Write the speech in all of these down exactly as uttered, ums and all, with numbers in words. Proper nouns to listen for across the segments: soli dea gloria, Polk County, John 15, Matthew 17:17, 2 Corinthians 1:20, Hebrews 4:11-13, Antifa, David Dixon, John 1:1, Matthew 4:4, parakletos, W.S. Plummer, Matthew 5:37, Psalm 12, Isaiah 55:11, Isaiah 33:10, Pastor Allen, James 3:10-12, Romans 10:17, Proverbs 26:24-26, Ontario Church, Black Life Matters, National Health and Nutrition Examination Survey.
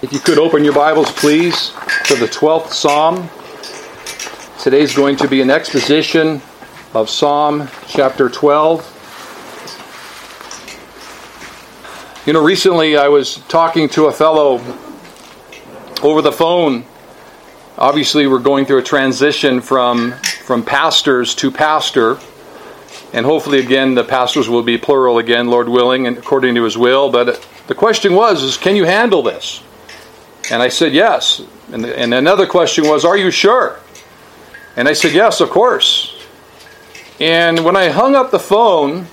If you could open your Bibles, please, to the twelfth Psalm. Today's going to be an exposition of Psalm chapter twelve. You know, recently I was talking to a fellow over the phone. Obviously, we're going through a transition from, from pastors to pastor. And hopefully, again, the pastors will be plural again, Lord willing, and according to His will. But the question was, is, can you handle this? And I said, yes. And, the, and another question was, are you sure? And I said, yes, of course. And when I hung up the phone,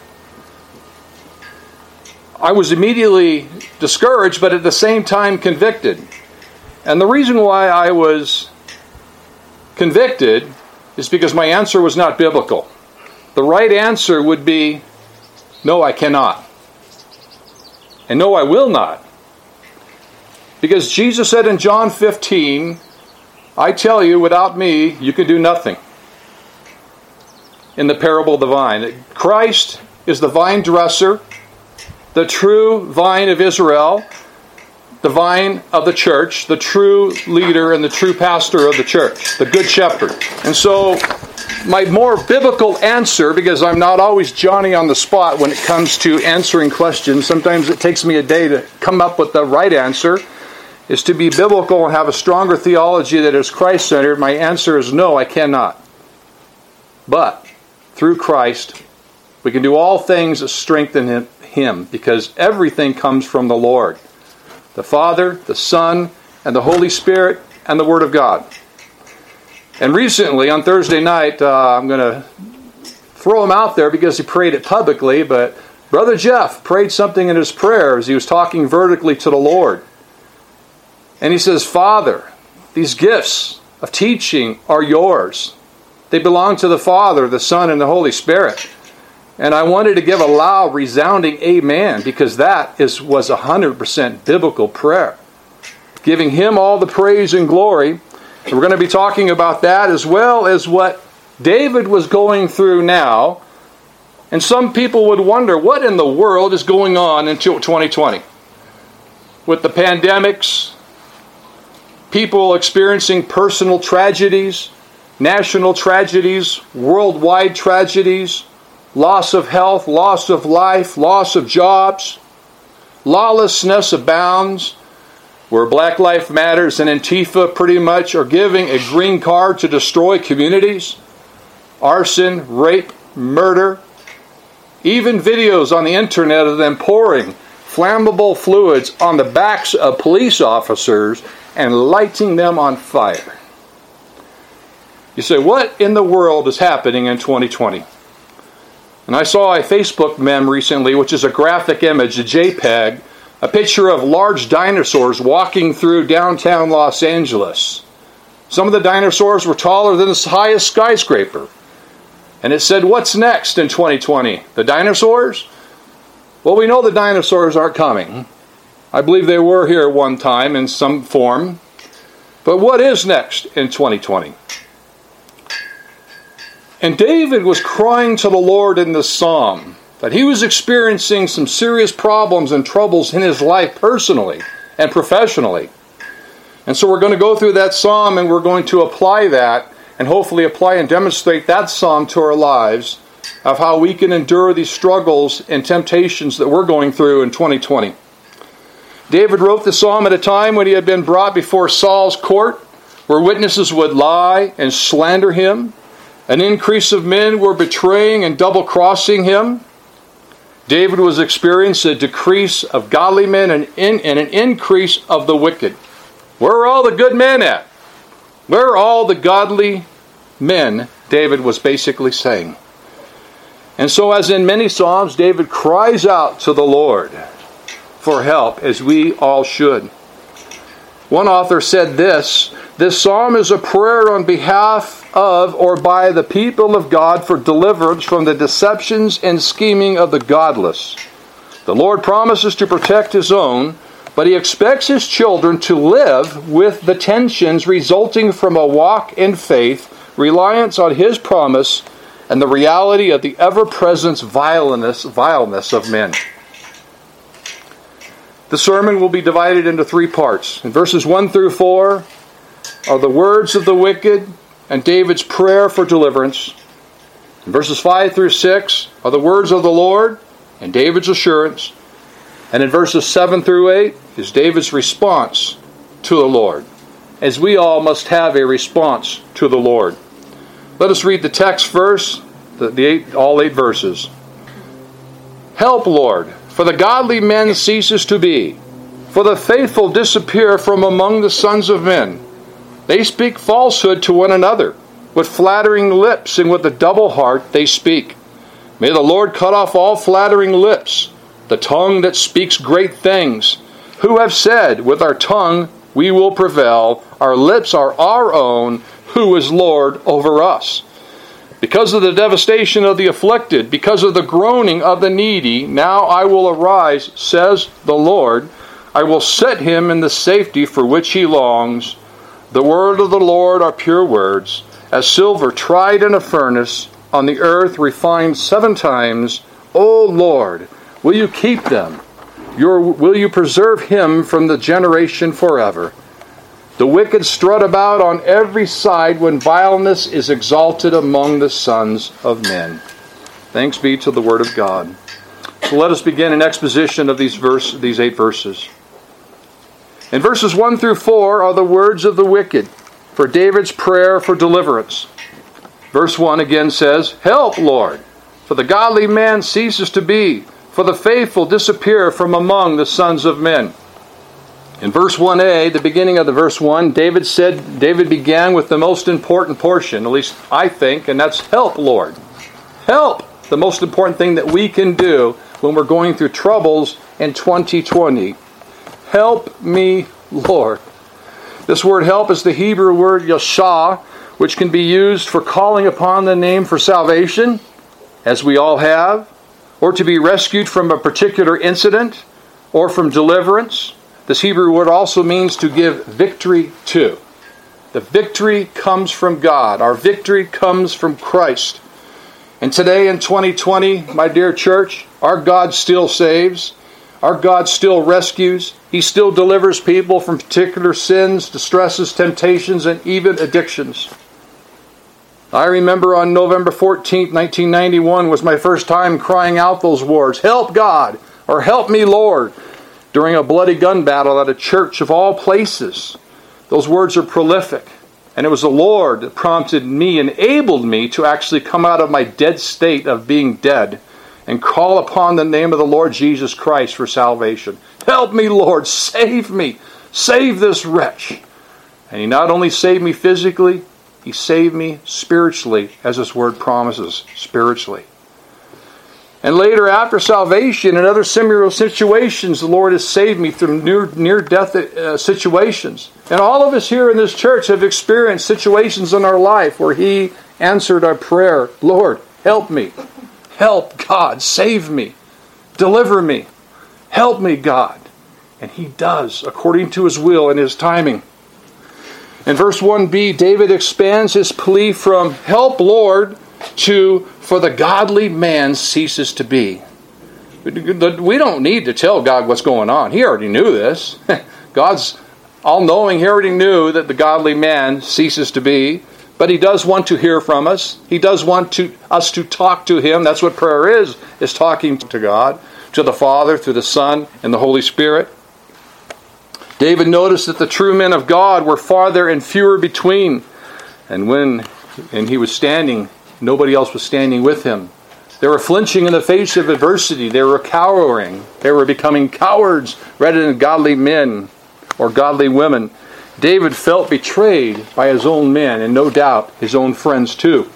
I was immediately discouraged, but at the same time convicted. And the reason why I was convicted is because my answer was not biblical. The right answer would be, no, I cannot. And no, I will not. Because Jesus said in John fifteen, I tell you, without me, you can do nothing. In the parable of the vine. Christ is the vine dresser, the true vine of Israel, the vine of the church, the true leader and the true pastor of the church, the good shepherd. And so, my more biblical answer, because I'm not always Johnny on the spot when it comes to answering questions, sometimes it takes me a day to come up with the right answer, is to be biblical and have a stronger theology that is Christ-centered. My answer is no, I cannot. But through Christ, we can do all things that strengthen Him, because everything comes from the Lord. The Father, the Son, and the Holy Spirit, and the Word of God. And recently, on Thursday night, uh, I'm going to throw him out there because he prayed it publicly, but Brother Jeff prayed something in his prayer as he was talking vertically to the Lord. And he says, Father, these gifts of teaching are yours. They belong to the Father, the Son, and the Holy Spirit. And I wanted to give a loud, resounding amen, because that is was one hundred percent biblical prayer. Giving Him all the praise and glory. And we're going to be talking about that as well as what David was going through now. And some people would wonder, what in the world is going on until twenty twenty? With the pandemics, people experiencing personal tragedies, national tragedies, worldwide tragedies, loss of health, loss of life, loss of jobs. Lawlessness abounds, where Black Life Matters and Antifa pretty much are giving a green card to destroy communities. Arson, rape, murder. Even videos on the internet of them pouring flammable fluids on the backs of police officers and lighting them on fire. You say, what in the world is happening in twenty twenty? And I saw a Facebook meme recently, which is a graphic image, a JPEG, a picture of large dinosaurs walking through downtown Los Angeles. Some of the dinosaurs were taller than the highest skyscraper. And it said, what's next in twenty twenty? The dinosaurs? Well, we know the dinosaurs aren't coming. I believe they were here one time in some form. But what is next in twenty twenty? And David was crying to the Lord in this psalm that he was experiencing some serious problems and troubles in his life personally and professionally. And so we're going to go through that psalm and we're going to apply that and hopefully apply and demonstrate that psalm to our lives of how we can endure these struggles and temptations that we're going through in twenty twenty. David wrote the psalm at a time when he had been brought before Saul's court, where witnesses would lie and slander him. An increase of men were betraying and double-crossing him. David was experiencing a decrease of godly men and, in, and an increase of the wicked. Where are all the good men at? Where are all the godly men? David was basically saying. And so, as in many psalms, David cries out to the Lord for help, as we all should. One author said this, this psalm is a prayer on behalf of or by the people of God for deliverance from the deceptions and scheming of the godless. The Lord promises to protect His own, but He expects His children to live with the tensions resulting from a walk in faith, reliance on His promise, and the reality of the ever-present vileness, vileness of men. The sermon will be divided into three parts. In verses one through four are the words of the wicked and David's prayer for deliverance. In verses five through six are the words of the Lord and David's assurance. And in verses seven through eight is David's response to the Lord, as we all must have a response to the Lord. Let us read the text first, the, the eight, all eight verses. Help, Lord, for the godly man ceases to be, for the faithful disappear from among the sons of men. They speak falsehood to one another, with flattering lips and with a double heart they speak. May the Lord cut off all flattering lips, the tongue that speaks great things, who have said, with our tongue we will prevail, our lips are our own, who is Lord over us? Because of the devastation of the afflicted, because of the groaning of the needy, now I will arise, says the Lord. I will set him in the safety for which he longs. The word of the Lord are pure words, as silver tried in a furnace, on the earth refined seven times. O Lord, will you keep them? Your, will you preserve him from the generation forever? The wicked strut about on every side when vileness is exalted among the sons of men. Thanks be to the Word of God. So let us begin an exposition of these verse, these eight verses. In verses one through four are the words of the wicked for David's prayer for deliverance. Verse one again says, Help, Lord, for the godly man ceases to be, for the faithful disappear from among the sons of men. In verse one a, the beginning of the verse one, David said, David began with the most important portion, at least I think, and that's help, Lord. Help, the most important thing that we can do when we're going through troubles in twenty twenty. Help me, Lord. This word help is the Hebrew word yashah, which can be used for calling upon the name for salvation, as we all have, or to be rescued from a particular incident, or from deliverance. This Hebrew word also means to give victory to. The victory comes from God. Our victory comes from Christ. And today in twenty twenty, my dear church, our God still saves. Our God still rescues. He still delivers people from particular sins, distresses, temptations, and even addictions. I remember on November fourteenth, nineteen ninety-one was my first time crying out those words, Help God, or Help me, Lord, during a bloody gun battle at a church of all places. Those words are prolific. And it was the Lord that prompted me, enabled me to actually come out of my dead state of being dead and call upon the name of the Lord Jesus Christ for salvation. Help me, Lord, save me. Save this wretch. And He not only saved me physically, He saved me spiritually, as His Word promises, spiritually. And later, after salvation, in other similar situations, the Lord has saved me from near, near-death uh, situations. And all of us here in this church have experienced situations in our life where He answered our prayer, Lord, help me. Help, God. Save me. Deliver me. Help me, God. And He does, according to His will and His timing. In verse one b, David expands his plea from help, Lord, to for the godly man ceases to be. We don't need to tell God what's going on. He already knew this. God's all-knowing. He already knew that the godly man ceases to be. But He does want to hear from us. He does want to, us to talk to Him. That's what prayer is, is talking to God, to the Father, through the Son, and the Holy Spirit. David noticed that the true men of God were farther and fewer between. And when and he was standing, nobody else was standing with him. They were flinching in the face of adversity. They were cowering. They were becoming cowards rather than godly men or godly women. David felt betrayed by his own men and no doubt his own friends too.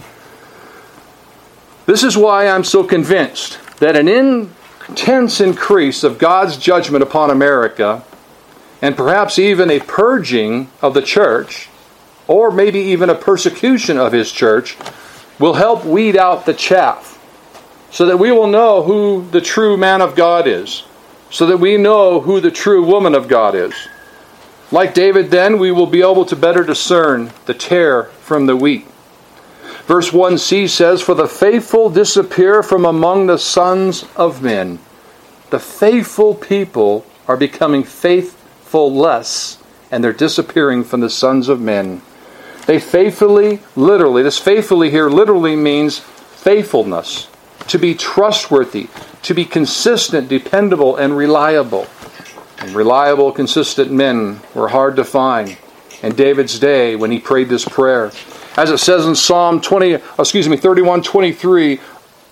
This is why I'm so convinced that an intense increase of God's judgment upon America, and perhaps even a purging of the church, or maybe even a persecution of His church, will help weed out the chaff so that we will know who the true man of God is, so that we know who the true woman of God is. Like David then, we will be able to better discern the tare from the wheat. Verse one c says, For the faithful disappear from among the sons of men. The faithful people are becoming faithful less, and they're disappearing from the sons of men. They faithfully, literally, this faithfully here literally means faithfulness, to be trustworthy, to be consistent, dependable, and reliable. And reliable, consistent men were hard to find in David's day when he prayed this prayer. As it says in Psalm twenty, excuse me, thirty-one twenty-three,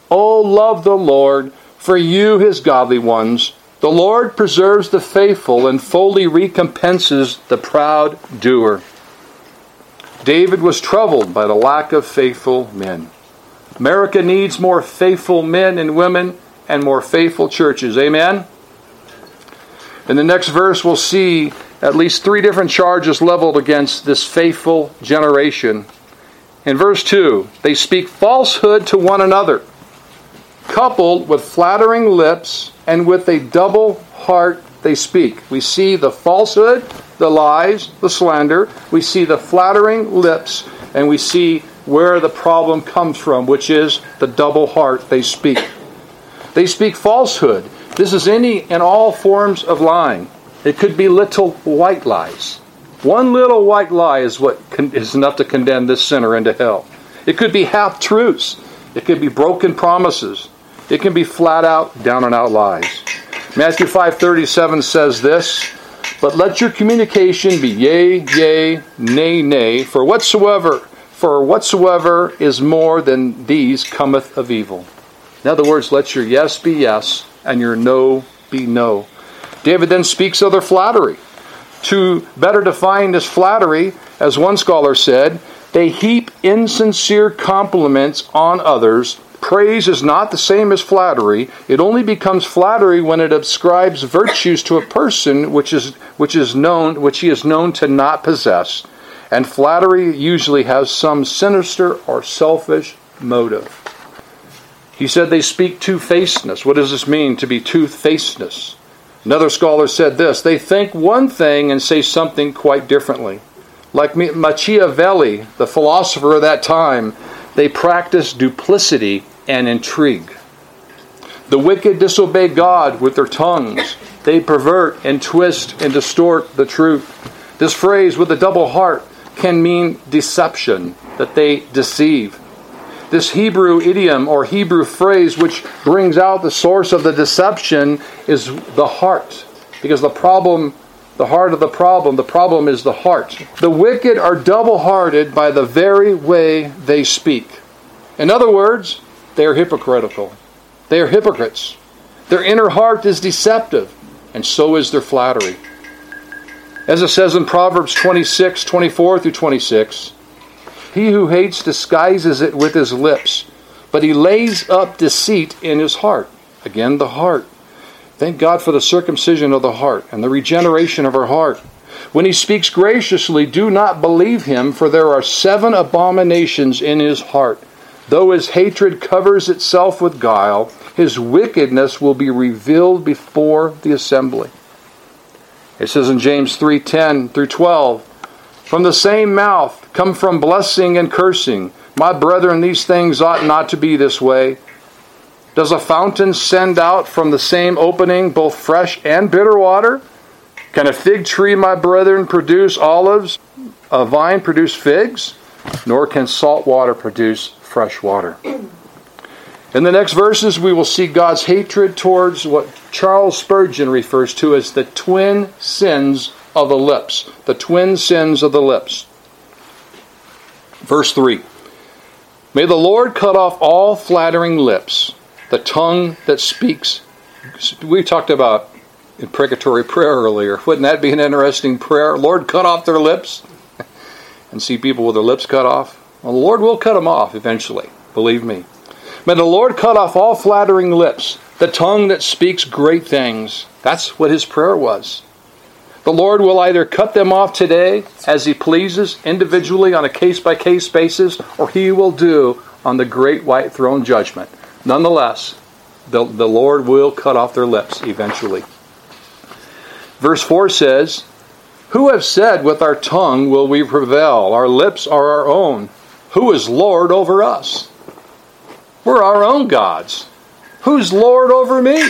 "Oh, love the Lord, for you his godly ones. The Lord preserves the faithful and fully recompenses the proud doer." David was troubled by the lack of faithful men. America needs more faithful men and women and more faithful churches. Amen? In the next verse, we'll see at least three different charges leveled against this faithful generation. In verse two, they speak falsehood to one another, coupled with flattering lips and with a double heart they speak. We see the falsehood, the lies, the slander. We see the flattering lips, and we see where the problem comes from, which is the double heart they speak. They speak falsehood. This is any and all forms of lying. It could be little white lies. One little white lie is what con- is enough to condemn this sinner into hell. It could be half-truths. It could be broken promises. It can be flat-out, down-and-out lies. Matthew five thirty-seven says this, "But let your communication be yea, yea, nay, nay, for whatsoever, for whatsoever is more than these cometh of evil." In other words, let your yes be yes, and your no be no. David then speaks of their flattery. To better define this flattery, as one scholar said, they heap insincere compliments on others. Praise is not the same as flattery. It only becomes flattery when it ascribes virtues to a person which is which is known which he is known to not possess. And flattery usually has some sinister or selfish motive. He said they speak two-facedness. What does this mean, to be two-facedness? Another scholar said this, they think one thing and say something quite differently. Like Machiavelli, the philosopher of that time, they practice duplicity and intrigue. The wicked disobey God with their tongues. They pervert and twist and distort the truth. This phrase, with a double heart, can mean deception, that they deceive. This Hebrew idiom or Hebrew phrase which brings out the source of the deception is the heart. Because the problem, the heart of the problem, the problem is the heart. The wicked are double-hearted by the very way they speak. In other words, they are hypocritical. They are hypocrites. Their inner heart is deceptive, and so is their flattery. As it says in Proverbs twenty-six, twenty-four through twenty-six, "He who hates disguises it with his lips, but he lays up deceit in his heart." Again, the heart. Thank God for the circumcision of the heart and the regeneration of our heart. "When he speaks graciously, do not believe him, for there are seven abominations in his heart. Though his hatred covers itself with guile, his wickedness will be revealed before the assembly." It says in James three ten through twelve, "From the same mouth come from blessing and cursing. My brethren, these things ought not to be this way. Does a fountain send out from the same opening both fresh and bitter water? Can a fig tree, my brethren, produce olives? A vine produce figs? Nor can salt water produce fresh water." In the next verses, we will see God's hatred towards what Charles Spurgeon refers to as the twin sins of the lips. The twin sins of the lips. Verse three. "May the Lord cut off all flattering lips, the tongue that speaks." We talked about imprecatory prayer earlier. Wouldn't that be an interesting prayer? Lord, cut off their lips. And see people with their lips cut off. Well, the Lord will cut them off eventually. Believe me. "May the Lord cut off all flattering lips, the tongue that speaks great things." That's what his prayer was. The Lord will either cut them off today as he pleases, individually on a case-by-case basis, or he will do on the great white throne judgment. Nonetheless, the, the Lord will cut off their lips eventually. Verse four says, "Who have said, with our tongue will we prevail? Our lips are our own. Who is Lord over us?" We're our own gods. Who's Lord over me?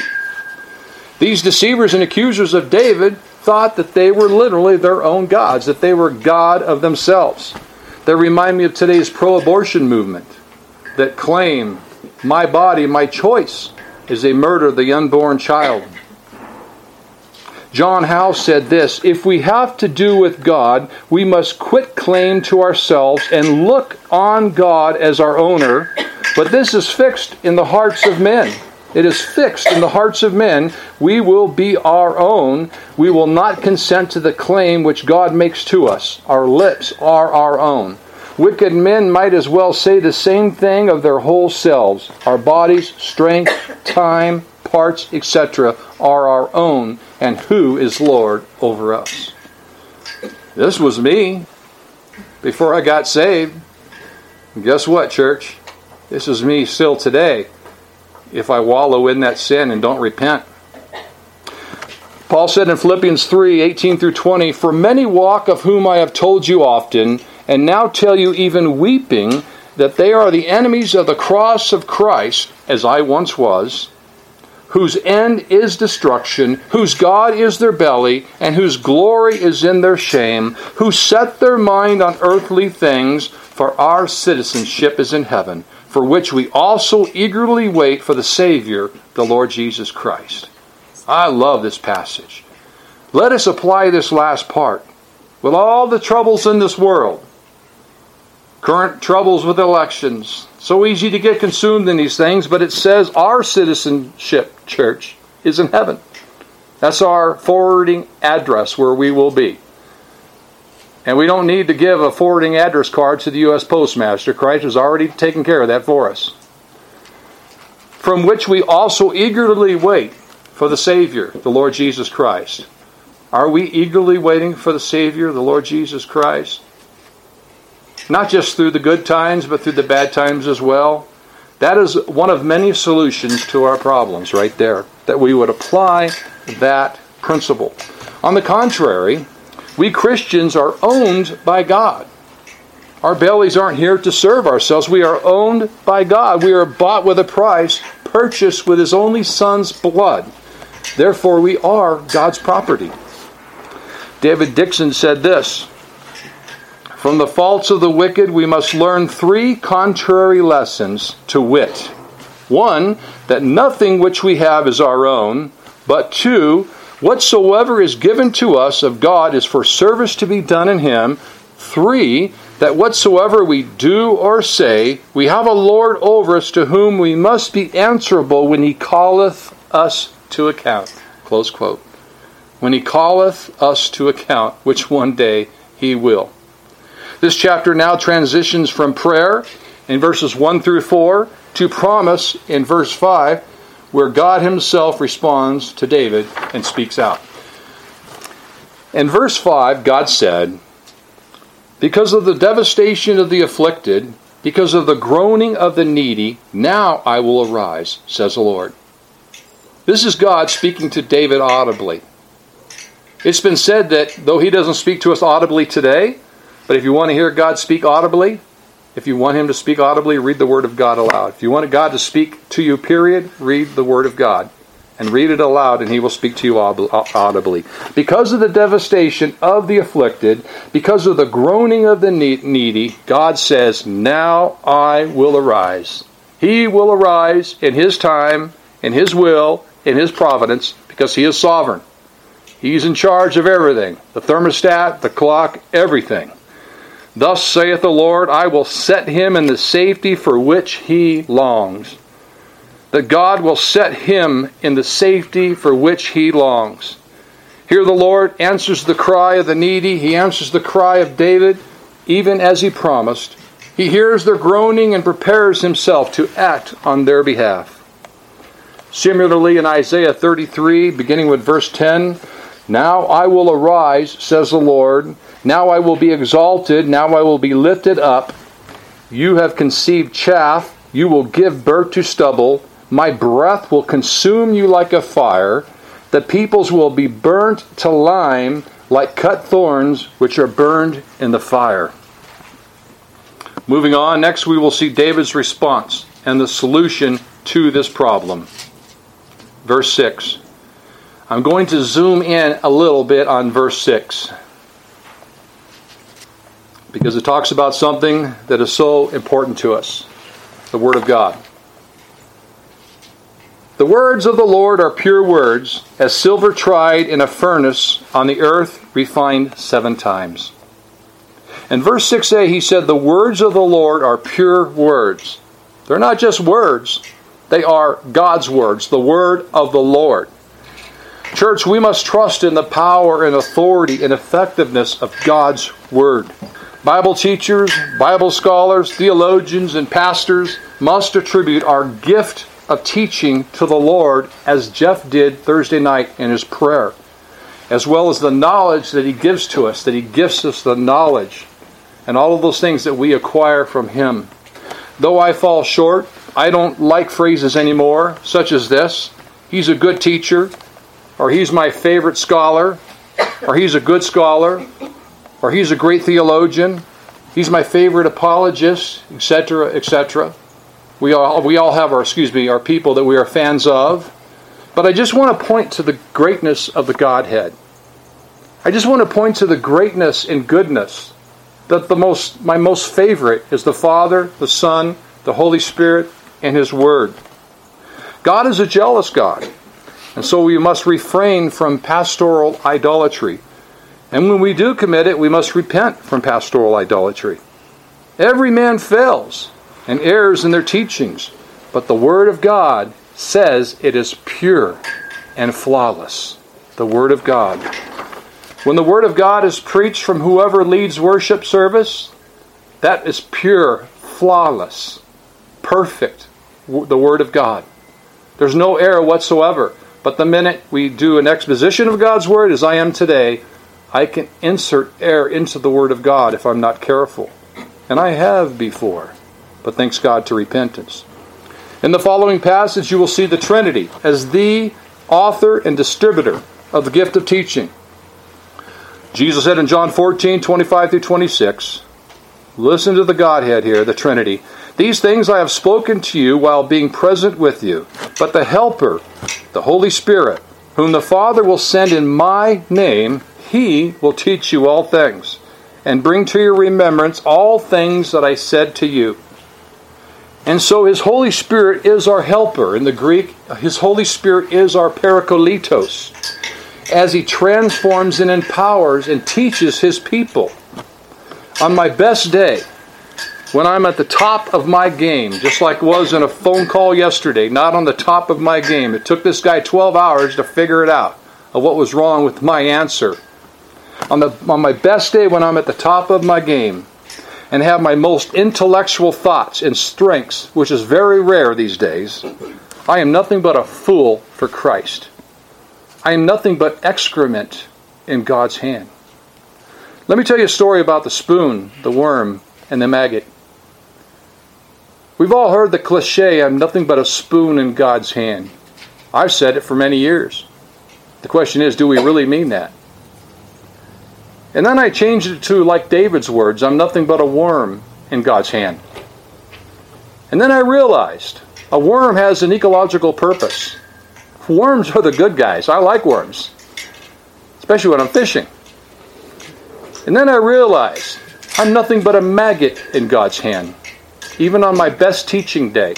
These deceivers and accusers of David thought that they were literally their own gods, that they were God of themselves. They remind me of today's pro-abortion movement that claim, my body, my choice, as they murder the unborn child. John Howe said this, if we have to do with God, we must quit claim to ourselves and look on God as our owner. But this is fixed in the hearts of men. It is fixed in the hearts of men. We will be our own. We will not consent to the claim which God makes to us. Our lips are our own. Wicked men might as well say the same thing of their whole selves. Our bodies, strength, time, parts, et cetera are our own, and who is Lord over us? This was me before I got saved. And guess what, church? This is me still today if I wallow in that sin and don't repent. Paul said in Philippians three, eighteen through twenty, for many walk of whom I have told you often, and now tell you even weeping, that they are the enemies of the cross of Christ, as I once was, whose end is destruction, whose God is their belly, and whose glory is in their shame, who set their mind on earthly things, for our citizenship is in heaven, for which we also eagerly wait for the Savior, the Lord Jesus Christ. I love this passage. Let us apply this last part. With all the troubles in this world, current troubles with elections, so easy to get consumed in these things, but it says our citizenship, church, is in heaven. That's our forwarding address where we will be. And we don't need to give a forwarding address card to the U S Postmaster. Christ has already taken care of that for us. From which we also eagerly wait for the Savior, the Lord Jesus Christ. Are we eagerly waiting for the Savior, the Lord Jesus Christ? Not just through the good times, but through the bad times as well. That is one of many solutions to our problems right there, that we would apply that principle. On the contrary, we Christians are owned by God. Our bellies aren't here to serve ourselves. We are owned by God. We are bought with a price, purchased with His only Son's blood. Therefore, we are God's property. David Dixon said this, from the faults of the wicked, we must learn three contrary lessons, to wit. One, that nothing which we have is our own, but two, whatsoever is given to us of God is for service to be done in Him. Three, that whatsoever we do or say, we have a Lord over us to whom we must be answerable when He calleth us to account. Close quote. When He calleth us to account, which one day He will. This chapter now transitions from prayer in verses one through four to promise in verse five, where God Himself responds to David and speaks out. In verse five, God said, because of the devastation of the afflicted, because of the groaning of the needy, now I will arise, says the Lord. This is God speaking to David audibly. It's been said that though He doesn't speak to us audibly today, but if you want to hear God speak audibly, if you want Him to speak audibly, read the Word of God aloud. If you want God to speak to you, period, read the Word of God. And read it aloud, and He will speak to you audibly. Because of the devastation of the afflicted, because of the groaning of the needy, God says, now I will arise. He will arise in His time, in His will, in His providence, because He is sovereign. He's in charge of everything. The thermostat, the clock, everything. Thus saith the Lord, I will set him in the safety for which he longs. That God will set him in the safety for which he longs. Here the Lord answers the cry of the needy. He answers the cry of David, even as He promised. He hears their groaning and prepares Himself to act on their behalf. Similarly, in Isaiah thirty-three, beginning with verse ten, now I will arise, says the Lord. Now I will be exalted. Now I will be lifted up. You have conceived chaff. You will give birth to stubble. My breath will consume you like a fire. The peoples will be burnt to lime like cut thorns which are burned in the fire. Moving on, next we will see David's response and the solution to this problem. Verse six. I'm going to zoom in a little bit on verse six, because it talks about something that is so important to us, the Word of God. The words of the Lord are pure words, as silver tried in a furnace, on the earth refined seven times. In verse six a, he said, the words of the Lord are pure words. They're not just words. They are God's words, the word of the Lord. Church, we must trust in the power and authority and effectiveness of God's word. Bible teachers, Bible scholars, theologians, and pastors must attribute our gift of teaching to the Lord, as Jeff did Thursday night in his prayer, as well as the knowledge that he gives to us, that he gives us the knowledge, and all of those things that we acquire from him. Though I fall short, I don't like phrases anymore, such as this, he's a good teacher, or he's my favorite scholar, or he's a good scholar, or he's a great theologian, he's my favorite apologist, et cetera, et cetera. We all we all have our excuse me our people that we are fans of, but I just want to point to the greatness of the Godhead. I just want to point to the greatness and goodness that the most my most favorite is the Father, the Son, the Holy Spirit, and His Word. God is a jealous God, and so we must refrain from pastoral idolatry. And when we do commit it, we must repent from pastoral idolatry. Every man fails and errors in their teachings, but the Word of God says it is pure and flawless. The Word of God. When the Word of God is preached from whoever leads worship service, that is pure, flawless, perfect, the Word of God. There's no error whatsoever, but the minute we do an exposition of God's Word, as I am today, I can insert error into the Word of God if I'm not careful. And I have before. But thanks God to repentance. In the following passage, you will see the Trinity as the author and distributor of the gift of teaching. Jesus said in John fourteen, twenty-five through twenty-six, listen to the Godhead here, the Trinity. These things I have spoken to you while being present with you, but the Helper, the Holy Spirit, whom the Father will send in my name, He will teach you all things, and bring to your remembrance all things that I said to you. And so His Holy Spirit is our helper. In the Greek, His Holy Spirit is our parakletos, as He transforms and empowers and teaches His people. On my best day, when I'm at the top of my game, just like was in a phone call yesterday, not on the top of my game. It took this guy twelve hours to figure it out of what was wrong with my answer. On the on my best day, when I'm at the top of my game, and have my most intellectual thoughts and strengths, which is very rare these days, I am nothing but a fool for Christ. I am nothing but excrement in God's hand. Let me tell you a story about the spoon, the worm, and the maggot. We've all heard the cliche, I'm nothing but a spoon in God's hand. I've said it for many years. The question is, do we really mean that? And then I changed it to, like David's words, I'm nothing but a worm in God's hand. And then I realized, a worm has an ecological purpose. Worms are the good guys. I like worms, especially when I'm fishing. And then I realized, I'm nothing but a maggot in God's hand, even on my best teaching day.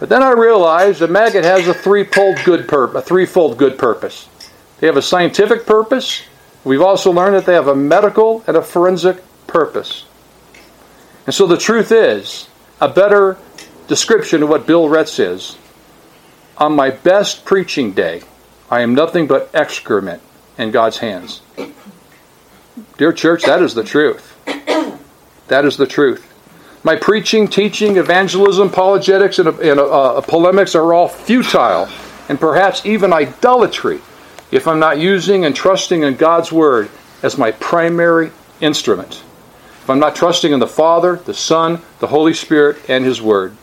But then I realized a maggot has a threefold good pur- a threefold good purpose. They have a scientific purpose. We've also learned that they have a medical and a forensic purpose. And so the truth is, a better description of what Bill Retz is, on my best preaching day, I am nothing but excrement in God's hands. Dear church, that is the truth. That is the truth. My preaching, teaching, evangelism, apologetics, and, and uh, polemics are all futile, and perhaps even idolatry, if I'm not using and trusting in God's Word as my primary instrument. If I'm not trusting in the Father, the Son, the Holy Spirit, and His Word.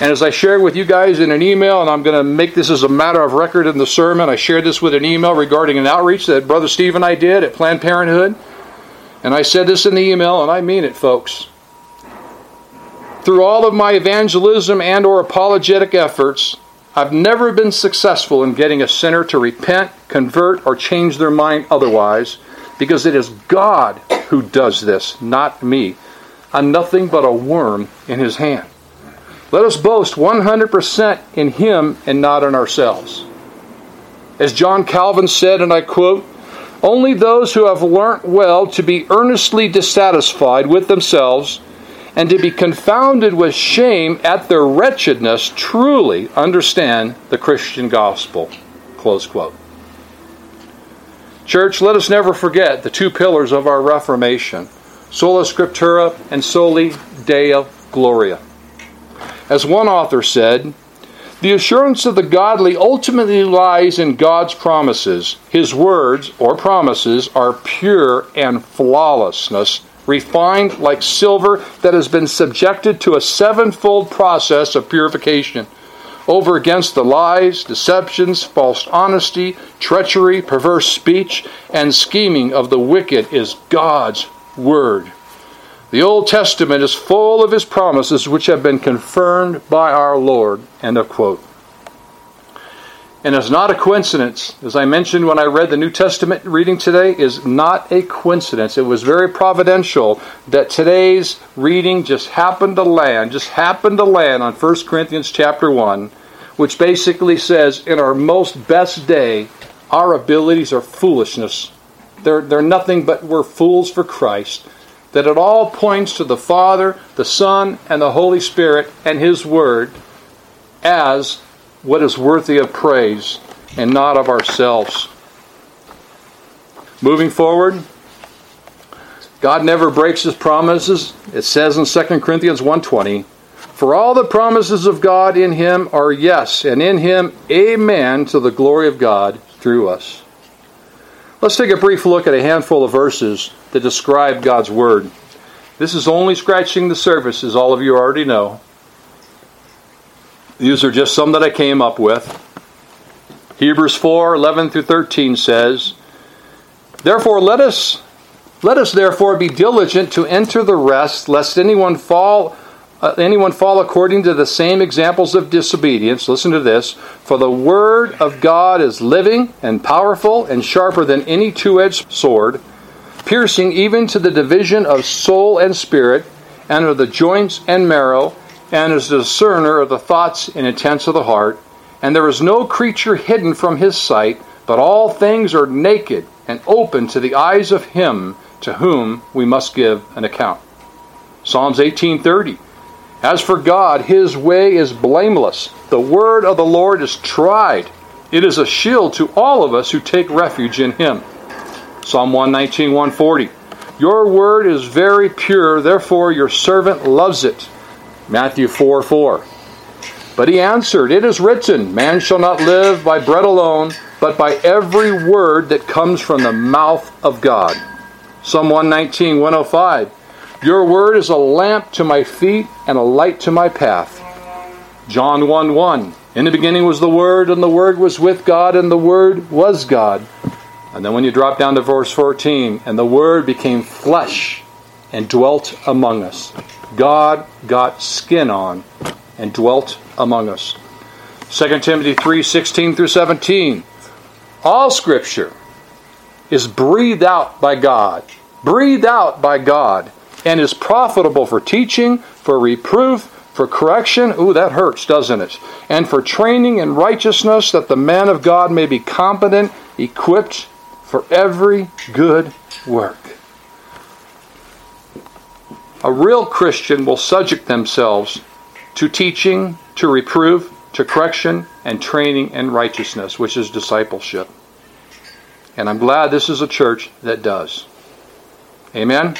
And as I shared with you guys in an email, and I'm going to make this as a matter of record in the sermon, I shared this with an email regarding an outreach that Brother Steve and I did at Planned Parenthood. And I said this in the email, and I mean it, folks. Through all of my evangelism and or apologetic efforts, I've never been successful in getting a sinner to repent, convert, or change their mind otherwise, because it is God who does this, not me. I'm nothing but a worm in His hand. Let us boast one hundred percent in Him and not in ourselves. As John Calvin said, and I quote, "Only those who have learnt well to be earnestly dissatisfied with themselves and to be confounded with shame at their wretchedness truly understand the Christian gospel." Close quote. Church, let us never forget the two pillars of our Reformation, sola scriptura and soli dea gloria. As one author said, "The assurance of the godly ultimately lies in God's promises. His words, or promises, are pure and flawlessness, refined like silver that has been subjected to a sevenfold process of purification, over against the lies, deceptions, false honesty, treachery, perverse speech, and scheming of the wicked is God's word. The Old Testament is full of His promises which have been confirmed by our Lord." End of quote. And it's not a coincidence. As I mentioned when I read the New Testament reading today, is not a coincidence. It was very providential that today's reading just happened to land, just happened to land on First Corinthians chapter one, which basically says, in our most best day, our abilities are foolishness. They're, they're nothing but we're fools for Christ. That it all points to the Father, the Son, and the Holy Spirit and His Word as what is worthy of praise and not of ourselves. Moving forward, God never breaks His promises. It says in Second Corinthians one twenty, "For all the promises of God in Him are yes, and in Him amen to the glory of God through us." Let's take a brief look at a handful of verses that describe God's Word. This is only scratching the surface, as all of you already know. These are just some that I came up with. Hebrews four, eleven through thirteen says, Therefore let us let us therefore be diligent to enter the rest, lest anyone fall uh, anyone fall according to the same examples of disobedience. Listen to this. For the word of God is living and powerful and sharper than any two-edged sword, piercing even to the division of soul and spirit, and of the joints and marrow, and is a discerner of the thoughts and intents of the heart. And there is no creature hidden from His sight, but all things are naked and open to the eyes of Him to whom we must give an account. Psalms eighteen thirty. As for God, His way is blameless. The word of the Lord is tried. It is a shield to all of us who take refuge in Him. Psalm one nineteen, one forty. Your word is very pure, therefore your servant loves it. Matthew four, four. But He answered, It is written, Man shall not live by bread alone, but by every word that comes from the mouth of God. Psalm one nineteen, one oh five. Your word is a lamp to my feet and a light to my path. John one, one. In the beginning was the Word, and the Word was with God, and the Word was God. And then when you drop down to verse fourteen, And the Word became flesh and dwelt among us. God got skin on and dwelt among us. Second Timothy three, sixteen through seventeen. All Scripture is breathed out by God, breathed out by God, and is profitable for teaching, for reproof, for correction. Ooh, that hurts, doesn't it? And for training in righteousness, that the man of God may be competent, equipped for every good work. A real Christian will subject themselves to teaching, to reproof, to correction, and training in righteousness, which is discipleship. And I'm glad this is a church that does. Amen?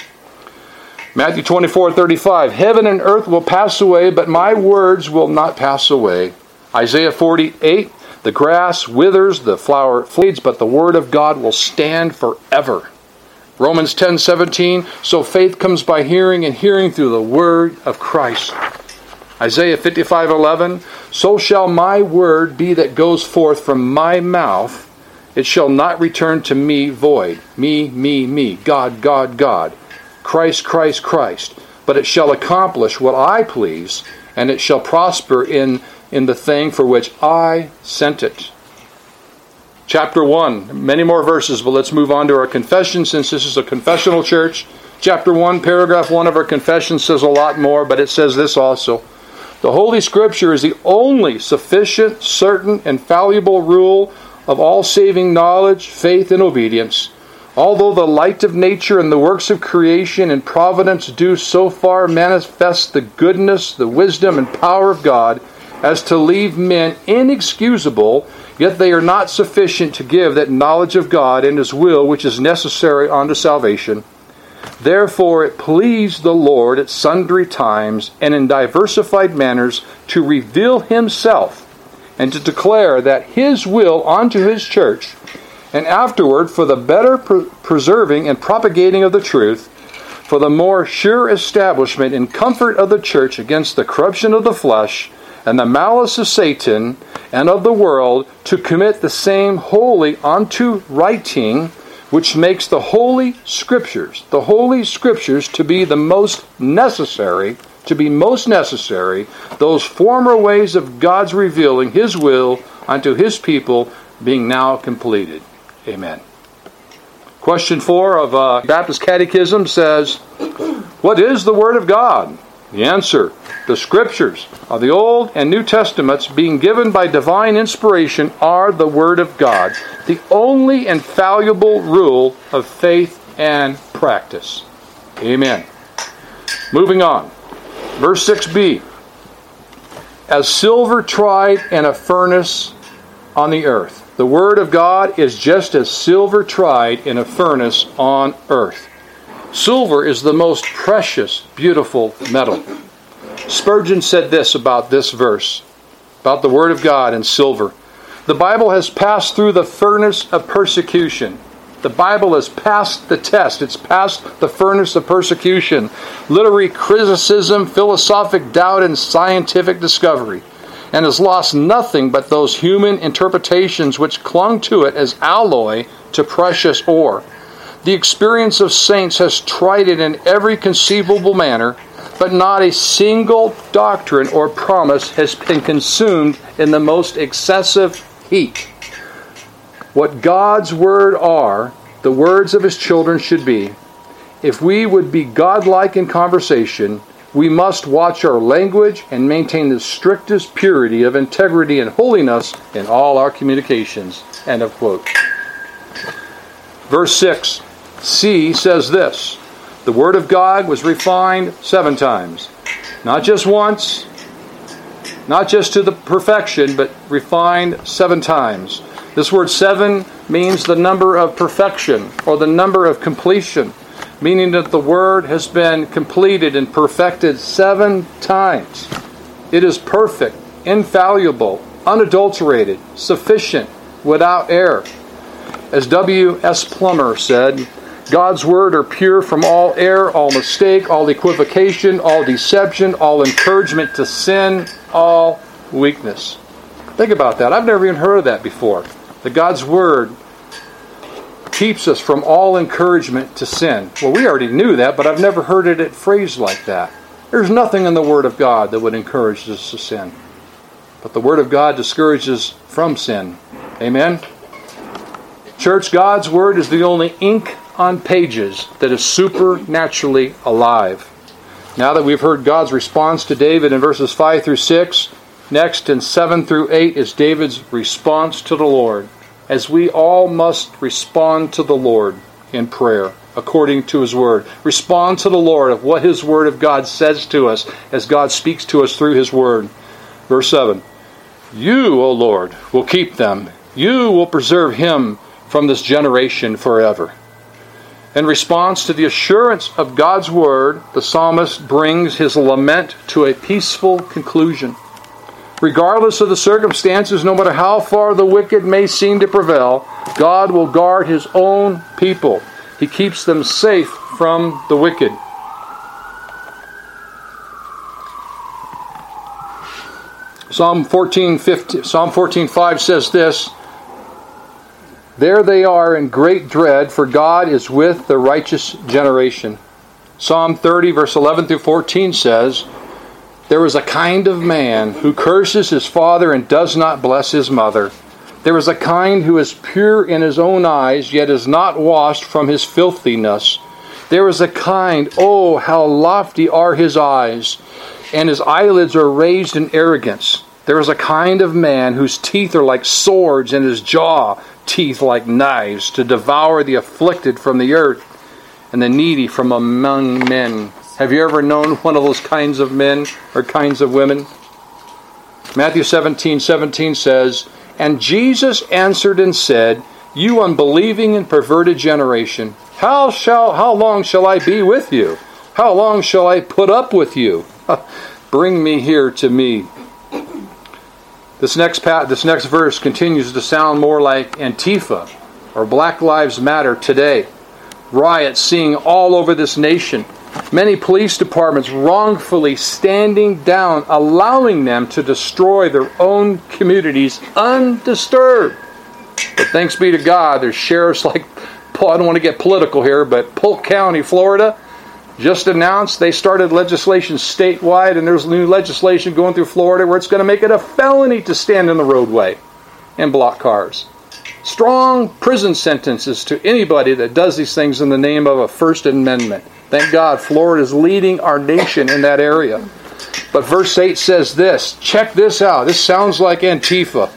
Matthew twenty-four, thirty-five. Heaven and earth will pass away, but my words will not pass away. Isaiah forty-eight. The grass withers, the flower fades, but the word of God will stand forever. Romans ten, seventeen, so faith comes by hearing, and hearing through the word of Christ. Isaiah fifty-five, eleven, so shall my word be that goes forth from my mouth. It shall not return to me void. Me, me, me, God, God, God, Christ, Christ, Christ. But it shall accomplish what I please, and it shall prosper in in the thing for which I sent it. Chapter one, many more verses, but let's move on to our confession since this is a confessional church. Chapter one, paragraph one of our confession says a lot more, but it says this also. The Holy Scripture is the only sufficient, certain, and fallible rule of all saving knowledge, faith, and obedience. Although the light of nature and the works of creation and providence do so far manifest the goodness, the wisdom, and power of God as to leave men inexcusable, yet they are not sufficient to give that knowledge of God and His will which is necessary unto salvation. Therefore it pleased the Lord at sundry times and in diversified manners to reveal Himself and to declare that His will unto His church, and afterward for the better pre- preserving and propagating of the truth, for the more sure establishment and comfort of the church against the corruption of the flesh and the malice of Satan and of the world, to commit the same wholly unto writing, which makes the Holy Scriptures, the Holy Scriptures to be the most necessary, to be most necessary, those former ways of God's revealing His will unto His people being now completed. Amen. Question four of uh, Baptist Catechism says, what is the Word of God? The answer, the Scriptures of the Old and New Testaments being given by divine inspiration are the Word of God, the only infallible rule of faith and practice. Amen. Moving on. Verse six b. As silver tried in a furnace on the earth. The Word of God is just as silver tried in a furnace on earth. Silver is the most precious, beautiful metal. Spurgeon said this about this verse, about the Word of God and silver. The Bible has passed through the furnace of persecution. The Bible has passed the test. It's passed the furnace of persecution, literary criticism, philosophic doubt, and scientific discovery, and has lost nothing but those human interpretations which clung to it as alloy to precious ore. The experience of saints has tried it in every conceivable manner, but not a single doctrine or promise has been consumed in the most excessive heat. What God's Word are, the words of His children should be. If we would be godlike in conversation, we must watch our language and maintain the strictest purity of integrity and holiness in all our communications. End of quote. Verse six c says this. The Word of God was refined seven times. Not just once, not just to the perfection, but refined seven times. This word seven means the number of perfection or the number of completion, meaning that the Word has been completed and perfected seven times. It is perfect, infallible, unadulterated, sufficient, without error. As W S Plummer said, God's Word are pure from all error, all mistake, all equivocation, all deception, all encouragement to sin, all weakness. Think about that. I've never even heard of that before. That God's Word keeps us from all encouragement to sin. Well, we already knew that, but I've never heard it phrased like that. There's nothing in the Word of God that would encourage us to sin. But the Word of God discourages from sin. Amen? Church, God's Word is the only ink on pages that is supernaturally alive. Now that we've heard God's response to David in verses five through six, next in seven through eight is David's response to the Lord, as we all must respond to the Lord in prayer, according to His Word. Respond to the Lord of what His Word of God says to us, as God speaks to us through His Word. Verse seven, You, O Lord, will keep them. You will preserve him from this generation forever. In response to the assurance of God's Word, the psalmist brings his lament to a peaceful conclusion. Regardless of the circumstances, no matter how far the wicked may seem to prevail, God will guard His own people. He keeps them safe from the wicked. Psalm fourteen fifteen, Psalm fourteen five says this, There they are in great dread, for God is with the righteous generation. Psalm thirty, verse eleven through fourteen says, There is a kind of man who curses his father and does not bless his mother. There is a kind who is pure in his own eyes, yet is not washed from his filthiness. There is a kind, oh, how lofty are his eyes, and his eyelids are raised in arrogance. There is a kind of man whose teeth are like swords, and his jaw teeth like knives, to devour the afflicted from the earth and the needy from among men. Have you ever known one of those kinds of men or kinds of women? Matthew seventeen seventeen says, "And Jesus answered and said, You unbelieving and perverted generation, How shall how long shall I be with you? How long shall I put up with you? Bring me here to me." This next pa- this next verse continues to sound more like Antifa or Black Lives Matter today. Riots seeing all over this nation. Many police departments wrongfully standing down, allowing them to destroy their own communities undisturbed. But thanks be to God, there's sheriffs like, I don't want to get political here, but Polk County, Florida, just announced they started legislation statewide, and there's new legislation going through Florida where it's going to make it a felony to stand in the roadway and block cars. Strong prison sentences to anybody that does these things in the name of a First Amendment. Thank God Florida is leading our nation in that area. But verse eight says this. Check this out. This sounds like Antifa.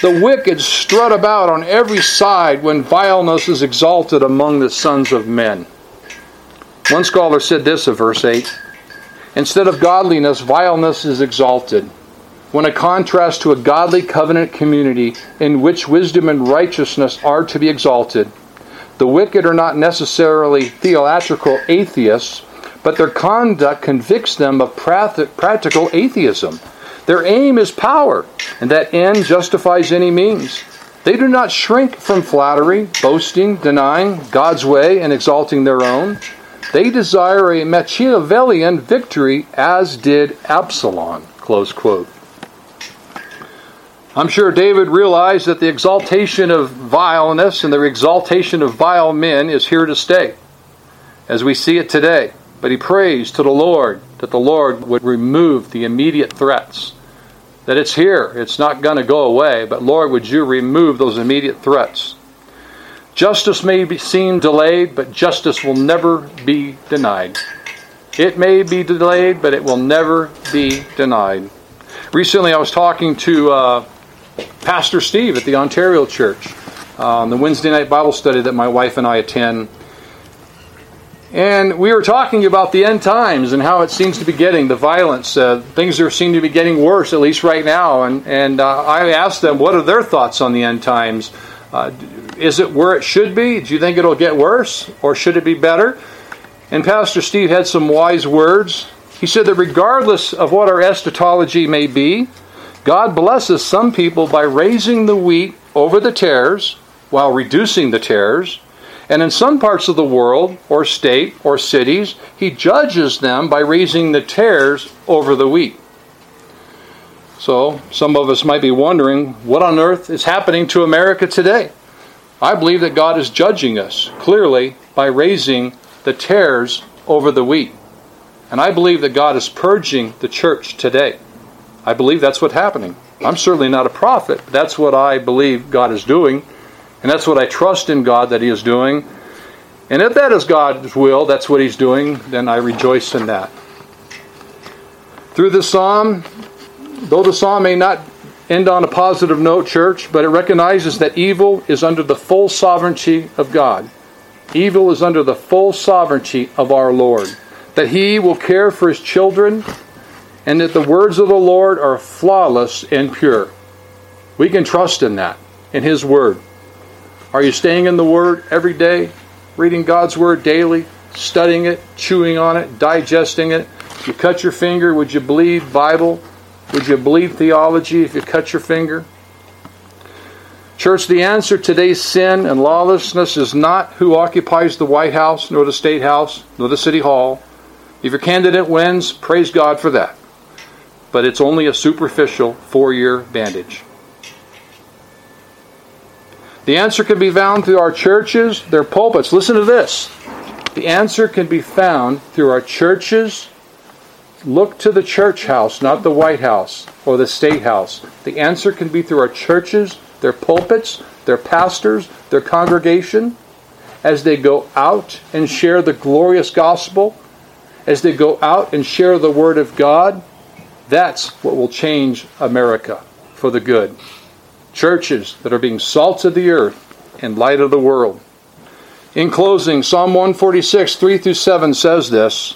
The wicked strut about on every side when vileness is exalted among the sons of men. One scholar said this of verse eight. Instead of godliness, vileness is exalted. When a contrast to a godly covenant community in which wisdom and righteousness are to be exalted, the wicked are not necessarily theological atheists, but their conduct convicts them of practical atheism. Their aim is power, and that end justifies any means. They do not shrink from flattery, boasting, denying God's way, and exalting their own. They desire a Machiavellian victory, as did Absalom. Close quote. I'm sure David realized that the exaltation of vileness and the exaltation of vile men is here to stay, as we see it today. But he prays to the Lord that the Lord would remove the immediate threats. That it's here, it's not going to go away, but Lord, would you remove those immediate threats? Justice may be, seem delayed, but justice will never be denied. It may be delayed, but it will never be denied. Recently I was talking to uh, Pastor Steve at the Ontario Church, um, the Wednesday night Bible study that my wife and I attend. And we were talking about the end times and how it seems to be getting, the violence. Uh, things are seem to be getting worse, at least right now. And, and uh, I asked them, what are their thoughts on the end times? Uh, is it where it should be? Do you think it'll get worse? Or should it be better? And Pastor Steve had some wise words. He said that regardless of what our eschatology may be, God blesses some people by raising the wheat over the tares while reducing the tares. And in some parts of the world, or state, or cities, he judges them by raising the tares over the wheat. So, some of us might be wondering, what on earth is happening to America today? I believe that God is judging us, clearly, by raising the tares over the wheat. And I believe that God is purging the church today. I believe that's what's happening. I'm certainly not a prophet, but that's what I believe God is doing. And that's what I trust in God that He is doing. And if that is God's will, that's what He's doing, then I rejoice in that. Through this psalm, though the psalm may not end on a positive note, church, but it recognizes that evil is under the full sovereignty of God. Evil is under the full sovereignty of our Lord. That He will care for His children, and that the words of the Lord are flawless and pure. We can trust in that, in His Word. Are you staying in the Word every day? Reading God's Word daily? Studying it? Chewing on it? Digesting it? If you cut your finger, would you believe Bible? Would you believe theology if you cut your finger? Church, the answer to today's sin and lawlessness is not who occupies the White House, nor the State House, nor the City Hall. If your candidate wins, praise God for that. But it's only a superficial four-year bandage. The answer can be found through our churches, their pulpits. Listen to this. The answer can be found through our churches, Look to the church house, not the White House or the State House. The answer can be through our churches, their pulpits, their pastors, their congregation, as they go out and share the glorious gospel, as they go out and share the word of God. That's what will change America for the good. Churches that are being salt of the earth and light of the world. In closing, Psalm one forty-six, three through seven says this: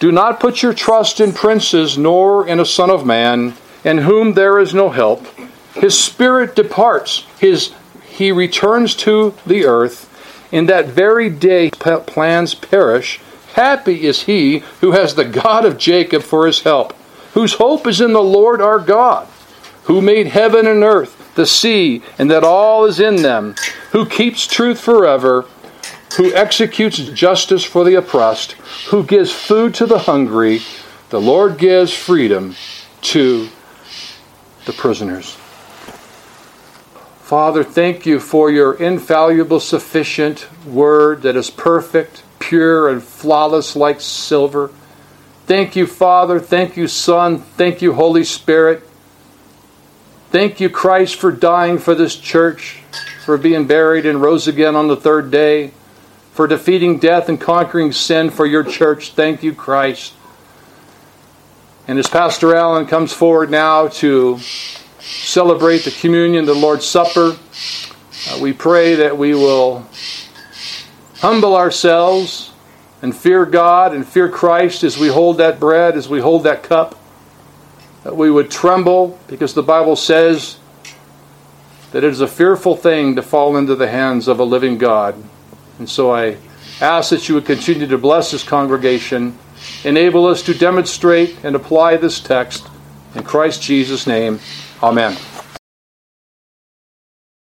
"Do not put your trust in princes, nor in a son of man, in whom there is no help. His spirit departs, his he returns to the earth. In that very day plans perish. Happy is he who has the God of Jacob for his help, whose hope is in the Lord our God, who made heaven and earth, the sea, and that all is in them, who keeps truth forever, who executes justice for the oppressed, who gives food to the hungry. The Lord gives freedom to the prisoners." Father, thank you for your infallible, sufficient word that is perfect, pure, and flawless like silver. Thank you, Father. Thank you, Son. Thank you, Holy Spirit. Thank you, Christ, for dying for this church, for being buried and rose again on the third day, for defeating death and conquering sin for your church. Thank you, Christ. And as Pastor Allen comes forward now to celebrate the communion, the Lord's Supper, Uh, we pray that we will humble ourselves and fear God and fear Christ as we hold that bread, as we hold that cup. That we would tremble, because the Bible says that it is a fearful thing to fall into the hands of a living God. And so I ask that you would continue to bless this congregation, enable us to demonstrate and apply this text. In Christ Jesus' name, amen.